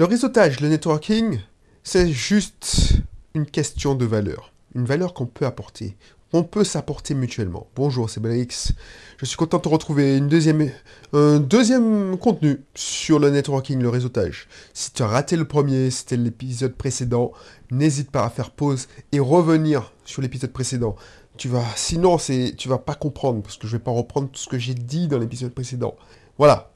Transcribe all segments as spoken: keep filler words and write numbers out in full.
Le réseautage, le networking, c'est juste une question de valeur. Une valeur qu'on peut apporter. On peut s'apporter mutuellement. Bonjour, c'est Benix. Je suis content de te retrouver une deuxième, un deuxième contenu sur le networking, le réseautage. Si tu as raté le premier, c'était l'épisode précédent, n'hésite pas à faire pause et revenir sur l'épisode précédent. Tu vas, sinon, c'est, tu vas pas comprendre parce que je vais pas reprendre tout ce que j'ai dit dans l'épisode précédent. Voilà.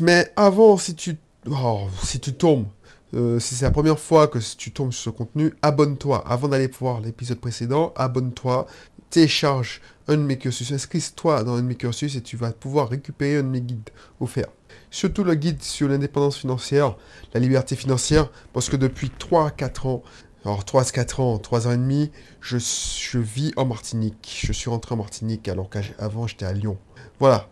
Mais avant, si tu, oh, si tu tombes, Euh, si c'est la première fois que tu tombes sur ce contenu, abonne-toi. Avant d'aller voir l'épisode précédent, abonne-toi, télécharge un de mes cursus, inscris-toi dans un de mes cursus et tu vas pouvoir récupérer un de mes guides offerts. Surtout le guide sur l'indépendance financière, la liberté financière, parce que depuis trois à quatre ans, alors trois à quatre ans, trois ans et demi, je, je vis en Martinique. Je suis rentré en Martinique alors qu'avant j'étais à Lyon. Voilà.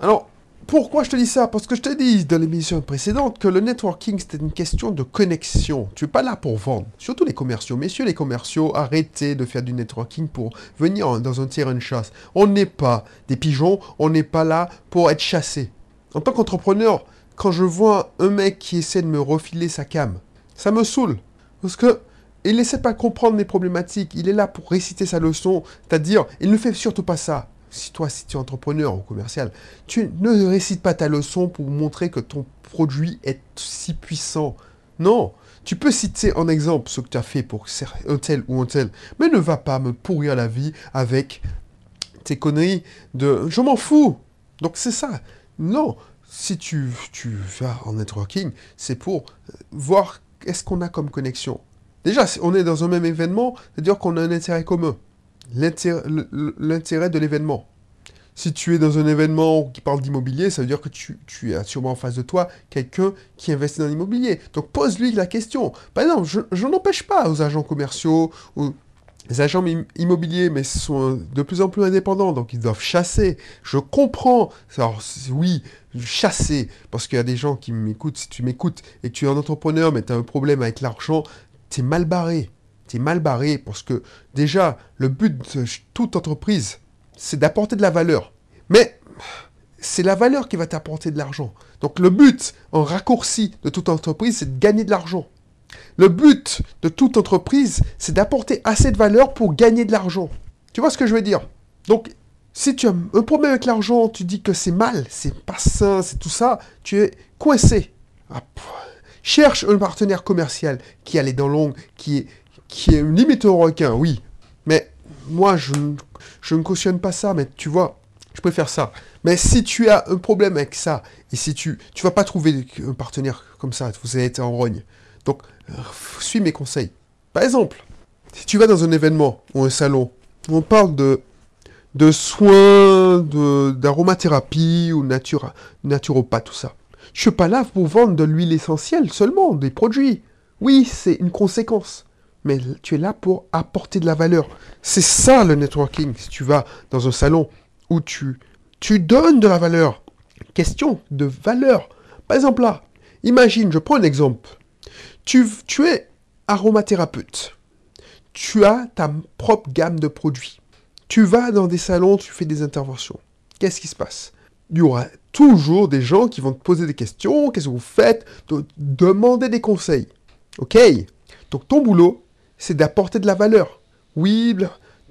Alors, pourquoi je te dis ça? Parce que je te dis dans l'émission précédente que le networking, c'était une question de connexion. Tu n'es pas là pour vendre. Surtout les commerciaux. Messieurs les commerciaux, arrêtez de faire du networking pour venir dans un terrain de chasse. On n'est pas des pigeons, on n'est pas là pour être chassés. En tant qu'entrepreneur, quand je vois un mec qui essaie de me refiler sa cam, ça me saoule. Parce que il n'essaie pas de comprendre mes problématiques. Il est là pour réciter sa leçon. C'est-à-dire, il ne fait surtout pas ça. Si toi, si tu es entrepreneur ou commercial, tu ne récites pas ta leçon pour montrer que ton produit est si puissant. Non, tu peux citer en exemple ce que tu as fait pour un tel ou un tel, mais ne va pas me pourrir la vie avec tes conneries de « je m'en fous ». Donc c'est ça. Non, si tu, tu vas en networking, c'est pour voir est-ce qu'on a comme connexion. Déjà, on est dans un même événement, c'est-à-dire qu'on a un intérêt commun. L'intérêt de l'événement. Si tu es dans un événement qui parle d'immobilier, ça veut dire que tu, tu as sûrement en face de toi quelqu'un qui investit dans l'immobilier. Donc pose-lui la question. Par exemple, je, je n'empêche pas aux agents commerciaux, aux agents immobiliers, mais sont de plus en plus indépendants, donc ils doivent chasser. Je comprends. Alors oui, chasser, parce qu'il y a des gens qui m'écoutent. Si tu m'écoutes et que tu es un entrepreneur, mais tu as un problème avec l'argent, tu es mal barré. C'est mal barré parce que déjà, le but de toute entreprise, c'est d'apporter de la valeur. Mais c'est la valeur qui va t'apporter de l'argent. Donc le but, en raccourci, de toute entreprise, c'est de gagner de l'argent. Le but de toute entreprise, c'est d'apporter assez de valeur pour gagner de l'argent. Tu vois ce que je veux dire? Donc, si tu as un problème avec l'argent, tu dis que c'est mal, c'est pas sain, c'est tout ça, tu es coincé. Ah, cherche un partenaire commercial qui a les dents longues, qui est... qui est limite au requin, oui. Mais moi, je, je ne cautionne pas ça, mais tu vois, je préfère ça. Mais si tu as un problème avec ça, et si tu tu vas pas trouver un partenaire comme ça, vous allez être en rogne. Donc, suis mes conseils. Par exemple, si tu vas dans un événement ou un salon, où on parle de, de soins, d'aromathérapie ou natura, naturopathe, tout ça. Je suis pas là pour vendre de l'huile essentielle seulement, des produits. Oui, c'est une conséquence. Mais tu es là pour apporter de la valeur. C'est ça le networking. Si tu vas dans un salon où tu, tu donnes de la valeur. Question de valeur. Par exemple là, imagine, je prends un exemple. Tu, tu es aromathérapeute. Tu as ta propre gamme de produits. Tu vas dans des salons, tu fais des interventions. Qu'est-ce qui se passe? Il y aura toujours des gens qui vont te poser des questions. Qu'est-ce que vous faites? De, demander des conseils. Ok? Donc ton boulot, c'est d'apporter de la valeur. Oui,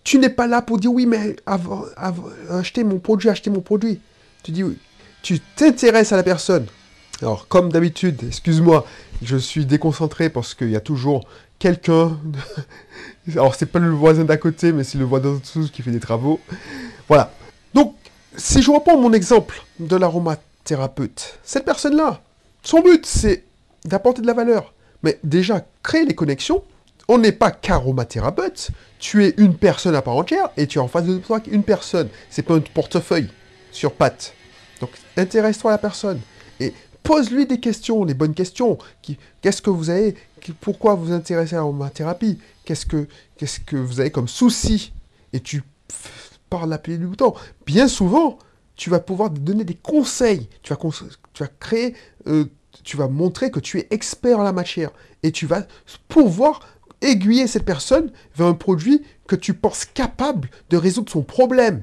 tu n'es pas là pour dire, oui, mais avant, avant, acheter mon produit, acheter mon produit. Tu dis, oui. Tu t'intéresses à la personne. Alors, comme d'habitude, excuse-moi, je suis déconcentré parce qu'il y a toujours quelqu'un. Alors, c'est pas le voisin d'à côté, mais c'est le voisin d'en dessous qui fait des travaux. Voilà. Donc, si je reprends mon exemple de l'aromathérapeute, cette personne-là, son but, c'est d'apporter de la valeur. Mais déjà, créer les connexions. On n'est pas qu'aromathérapeute, tu es une personne à part entière et tu es en face de toi une personne. C'est pas un portefeuille sur pattes. Donc intéresse-toi à la personne et pose-lui des questions, les bonnes questions. Qu'est-ce que vous avez? Pourquoi vous intéressez à l'aromathérapie? Qu'est-ce que, qu'est-ce que vous avez comme souci? Et tu parles la pluie du bouton. Bien souvent, tu vas pouvoir donner des conseils. Tu vas, tu vas créer, euh, tu vas montrer que tu es expert en la matière et tu vas pouvoir aiguiller cette personne vers un produit que tu penses capable de résoudre son problème.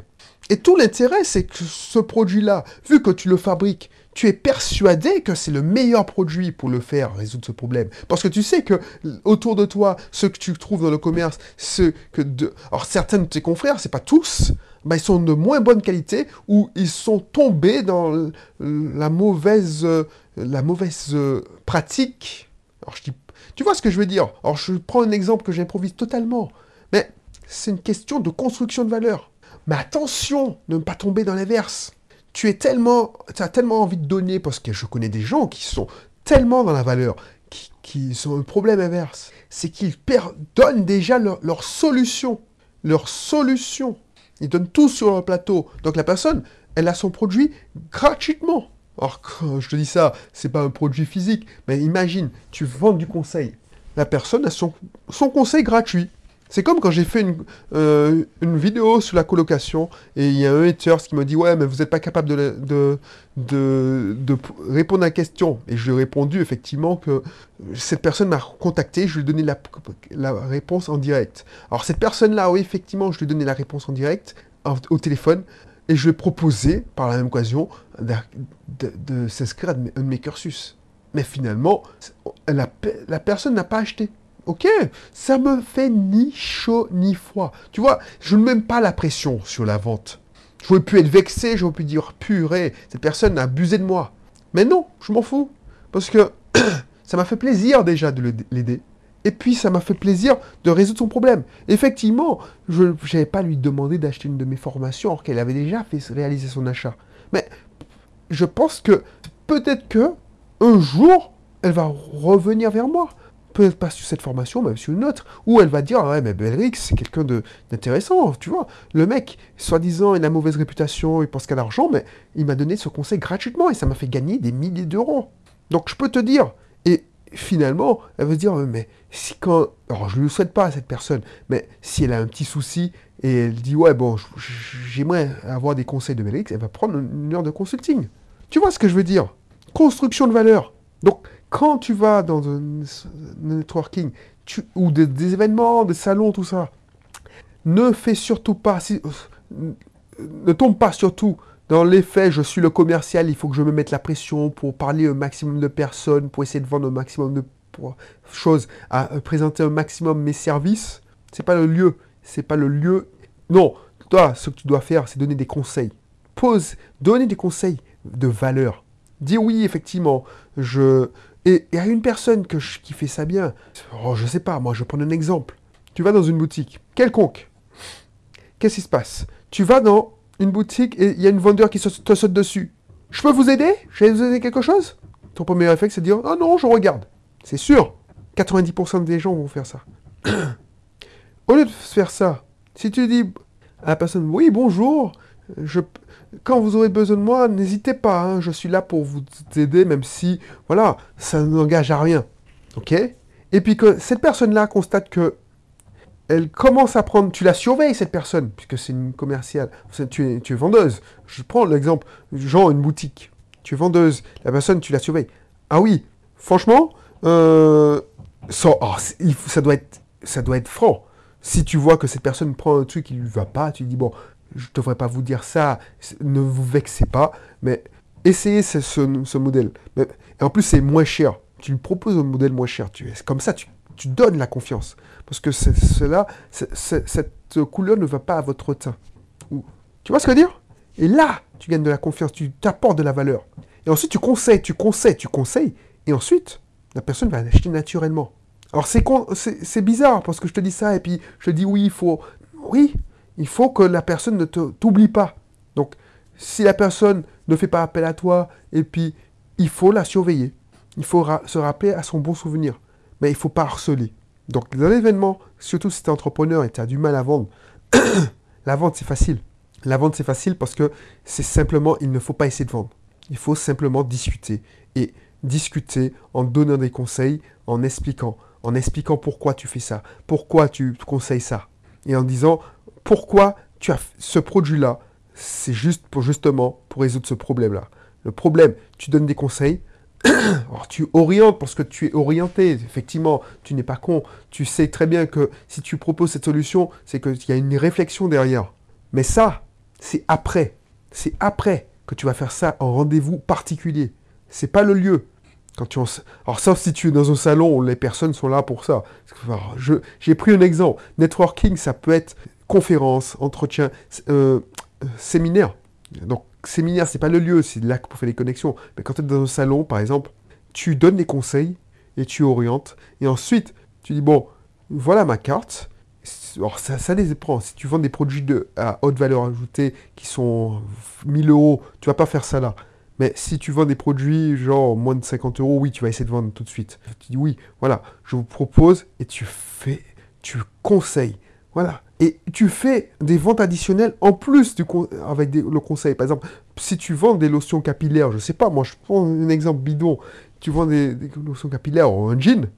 Et tout l'intérêt, c'est que ce produit-là, vu que tu le fabriques, tu es persuadé que c'est le meilleur produit pour le faire résoudre ce problème. Parce que tu sais que autour de toi, ceux que tu trouves dans le commerce, ceux que de... Alors certains de tes confrères, c'est pas tous, bah, ils sont de moins bonne qualité ou ils sont tombés dans la mauvaise, euh, la mauvaise euh, pratique. Alors je dis, tu vois ce que je veux dire? Alors je prends un exemple que j'improvise totalement, mais c'est une question de construction de valeur. Mais attention de ne pas tomber dans l'inverse. Tu es tellement, tu as tellement envie de donner, parce que je connais des gens qui sont tellement dans la valeur, qui, qui sont un problème inverse. C'est qu'ils donnent déjà leur, leur solution. Leur solution. Ils donnent tout sur leur plateau. Donc la personne, elle a son produit gratuitement. Alors, quand je te dis ça, c'est pas un produit physique, mais imagine, tu vends du conseil. La personne a son, son conseil gratuit. C'est comme quand j'ai fait une, euh, une vidéo sur la colocation, et il y a un haters qui me dit « Ouais, mais vous n'êtes pas capable de, de, de, de répondre à la question. » Et je lui ai répondu, effectivement, que cette personne m'a contacté, je lui ai donné la, la réponse en direct. Alors, cette personne-là, oui, effectivement, je lui ai donné la réponse en direct, en, au téléphone, et je lui ai proposé, par la même occasion, de, de, de s'inscrire à un de mes cursus. Mais finalement, la, la personne n'a pas acheté. Ok, ça me fait ni chaud ni froid. Tu vois, je ne mets même pas la pression sur la vente. J'aurais pu être vexé, j'aurais pu dire purée, cette personne a abusé de moi. Mais non, je m'en fous. Parce que ça m'a fait plaisir déjà de l'aider. Et puis ça m'a fait plaisir de résoudre son problème. Effectivement, je n'avais pas lui demandé d'acheter une de mes formations alors qu'elle avait déjà fait réaliser son achat. Mais je pense que peut-être que un jour, elle va revenir vers moi. Peut-être pas sur cette formation, mais sur une autre, où elle va dire, ah ouais, mais Benix, c'est quelqu'un d'intéressant, tu vois. Le mec, soi-disant, il a mauvaise réputation, il pense qu'à l'argent, mais il m'a donné ce conseil gratuitement, et ça m'a fait gagner des milliers d'euros. Donc, je peux te dire, et finalement, elle va se dire, mais si quand... Alors, je ne le souhaite pas à cette personne, mais si elle a un petit souci, et elle dit, ouais, bon, j'aimerais avoir des conseils de Benix, elle va prendre une heure de consulting. Tu vois ce que je veux dire? Construction de valeur. Donc, quand tu vas dans un networking tu, ou des, des événements, des salons, tout ça, ne fais surtout pas, si, ne tombe pas surtout dans l'effet « je suis le commercial, il faut que je me mette la pression pour parler au maximum de personnes, pour essayer de vendre au maximum de pour, choses, à euh, présenter un maximum mes services ». C'est pas le lieu, c'est pas le lieu. Non, toi, ce que tu dois faire, c'est donner des conseils. Pose, donner des conseils de valeur. Dis oui, effectivement, je... Et il y a une personne que je, qui fait ça bien. Oh, je sais pas, moi, je vais prendre un exemple. Tu vas dans une boutique, quelconque. Qu'est-ce qui se passe? Tu vas dans une boutique et il y a une vendeur qui te saute dessus. Je peux vous aider? Je vais vous aider quelque chose? Ton premier réflexe, c'est de dire, ah non, je regarde. C'est sûr, quatre-vingt-dix pour cent des gens vont faire ça. Au lieu de faire ça, si tu dis à la personne, oui, bonjour, je... Quand vous aurez besoin de moi, n'hésitez pas, hein, je suis là pour vous aider, même si, voilà, ça n'engage à rien, ok? Et puis que cette personne-là constate que elle commence à prendre, tu la surveilles cette personne, puisque c'est une commerciale, tu es, tu es vendeuse. Je prends l'exemple, genre une boutique, tu es vendeuse, la personne, tu la surveilles. Ah oui, franchement, euh, ça, oh, ça, doit être, ça doit être franc. Si tu vois que cette personne prend un truc qui ne lui va pas, tu dis, bon... Je ne devrais pas vous dire ça, ne vous vexez pas, mais essayez ce, ce, ce modèle. Et en plus, c'est moins cher. Tu lui proposes un modèle moins cher. Tu, comme ça, tu, tu donnes la confiance. Parce que cela, cette couleur ne va pas à votre teint. Tu vois ce que je veux dire? Et là, tu gagnes de la confiance, tu t'apportes de la valeur. Et ensuite, tu conseilles, tu conseilles, tu conseilles. Et ensuite, la personne va l'acheter naturellement. Alors, c'est bizarre parce que je te dis ça et puis je te dis oui, il faut... Oui. Il faut que la personne ne t'oublie pas. Donc, si la personne ne fait pas appel à toi, et puis, il faut la surveiller. Il faut ra se rappeler à son bon souvenir. Mais il ne faut pas harceler. Donc, dans l'événement, surtout si tu es entrepreneur et tu as du mal à vendre, la vente, c'est facile. La vente, c'est facile parce que c'est simplement, il ne faut pas essayer de vendre. Il faut simplement discuter. Et discuter en donnant des conseils, en expliquant. En expliquant pourquoi tu fais ça, pourquoi tu conseilles ça. Et en disant... Pourquoi tu as ce produit-là? C'est juste pour justement pour résoudre ce problème-là. Le problème, tu donnes des conseils, alors tu orientes parce que tu es orienté. Effectivement, tu n'es pas con. Tu sais très bien que si tu proposes cette solution, c'est qu'il y a une réflexion derrière. Mais ça, c'est après. C'est après. que tu vas faire ça en rendez-vous particulier. C'est pas le lieu. Quand tu en... Alors, sauf si tu es dans un salon où les personnes sont là pour ça. Alors, je... J'ai pris un exemple. Networking, ça peut être conférence, entretien, euh, euh, séminaire. Donc, séminaire, c'est pas le lieu, c'est là pour faire les connexions. Mais quand tu es dans un salon, par exemple, tu donnes des conseils et tu orientes. Et ensuite, tu dis, bon, voilà ma carte. Alors, ça, ça les prend. Si tu vends des produits de, à haute valeur ajoutée qui sont mille euros, tu vas pas faire ça là. Mais si tu vends des produits genre moins de cinquante euros, oui, tu vas essayer de vendre tout de suite. Tu dis, oui, voilà, je vous propose et tu fais, tu conseilles. Voilà. Et tu fais des ventes additionnelles en plus du con avec des, le conseil. Par exemple, si tu vends des lotions capillaires, je sais pas, moi, je prends un exemple bidon. Tu vends des, des lotions capillaires ou un jean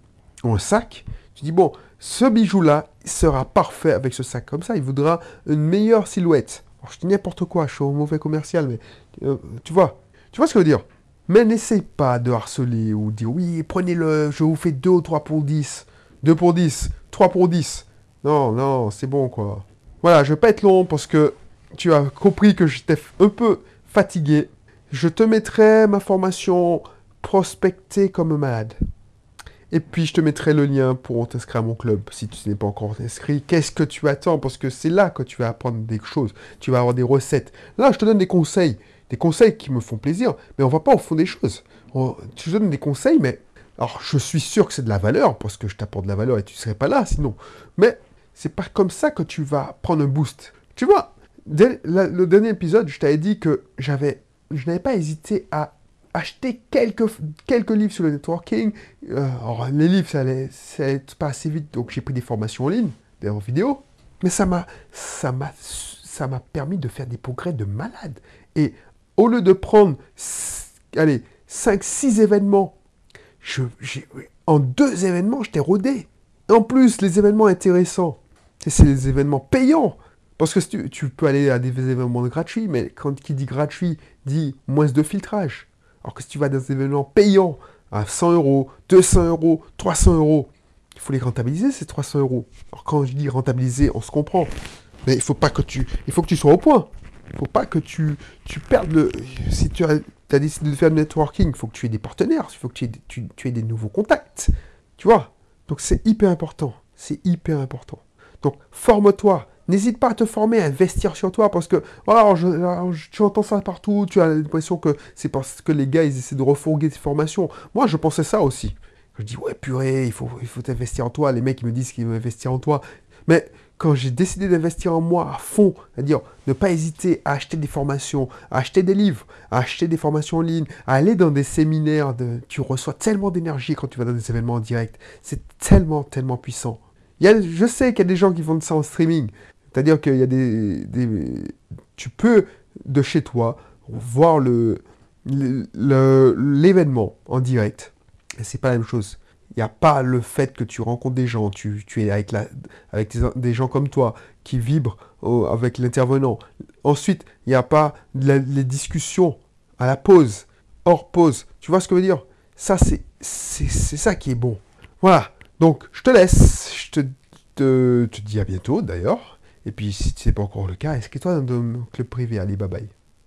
ou un sac. Tu dis, bon, ce bijou-là sera parfait avec ce sac comme ça. Il voudra une meilleure silhouette. Alors, je dis n'importe quoi, je suis un mauvais commercial, mais euh, tu vois. Tu vois ce que je veux dire? Mais n'essaye pas de harceler ou de dire, oui, prenez-le, je vous fais deux ou trois pour dix. deux pour dix, trois pour dix. Non, non, c'est bon, quoi. Voilà, je ne vais pas être long parce que tu as compris que j'étais un peu fatigué. Je te mettrai ma formation prospecter comme un malade. Et puis, je te mettrai le lien pour t'inscrire à mon club si tu n'es pas encore inscrit. Qu'est-ce que tu attends? Parce que c'est là que tu vas apprendre des choses. Tu vas avoir des recettes. Là, je te donne des conseils. Des conseils qui me font plaisir, mais on va pas au fond des choses. On, tu donnes des conseils, mais... Alors, je suis sûr que c'est de la valeur, parce que je t'apporte de la valeur et tu serais pas là, sinon. Mais c'est pas comme ça que tu vas prendre un boost. Tu vois, dès la, le dernier épisode, je t'avais dit que j'avais, je n'avais pas hésité à acheter quelques, quelques livres sur le networking. Euh, alors, les livres, ça allait, ça allait pas assez vite, donc j'ai pris des formations en ligne, des en vidéo. Mais ça m'a ça m'a, ça m'a permis de faire des progrès de malade. Et... au lieu de prendre, allez, cinq six événements, je, en deux événements, je t'ai rodé. En plus, les événements intéressants, c'est les événements payants. Parce que si tu, tu peux aller à des événements gratuits, mais quand qui dit gratuit, dit moins de filtrage. Alors que si tu vas dans des événements payants, à cent euros, deux cents euros, trois cents euros, il faut les rentabiliser, ces trois cents euros. Alors quand je dis rentabiliser, on se comprend. Mais il faut pas que tu, il faut que tu sois au point. Il ne faut pas que tu, tu perdes le... Si tu as, as décidé de faire du networking, il faut que tu aies des partenaires, il faut que tu aies, tu, tu aies des nouveaux contacts. Tu vois? Donc, c'est hyper important. C'est hyper important. Donc, forme-toi. N'hésite pas à te former, à investir sur toi parce que... Voilà, je, je, tu entends ça partout, tu as l'impression que c'est parce que les gars, ils essaient de refourguer ces formations. Moi, je pensais ça aussi. Je dis, ouais, purée, il faut, il faut t'investir en toi. Les mecs, ils me disent qu'ils veulent investir en toi. Mais... quand j'ai décidé d'investir en moi à fond, c'est-à-dire ne pas hésiter à acheter des formations, à acheter des livres, à acheter des formations en ligne, à aller dans des séminaires, de... tu reçois tellement d'énergie quand tu vas dans des événements en direct. C'est tellement, tellement puissant. Il y a, je sais qu'il y a des gens qui vendent ça en streaming. C'est-à-dire qu'il y a des, des... Tu peux, de chez toi, voir le, le, le, l'événement en direct. Et c'est pas la même chose. Il n'y a pas le fait que tu rencontres des gens, tu, tu es avec, la, avec des, des gens comme toi qui vibrent euh, avec l'intervenant. Ensuite, il n'y a pas la, les discussions à la pause, hors pause. Tu vois ce que je veux dire? Ça, c'est ça qui est bon. Voilà, donc je te laisse. Je te, te, te dis à bientôt d'ailleurs. Et puis, si ce n'est pas encore le cas, inscris-toi dans mon club privé. Allez, bye bye.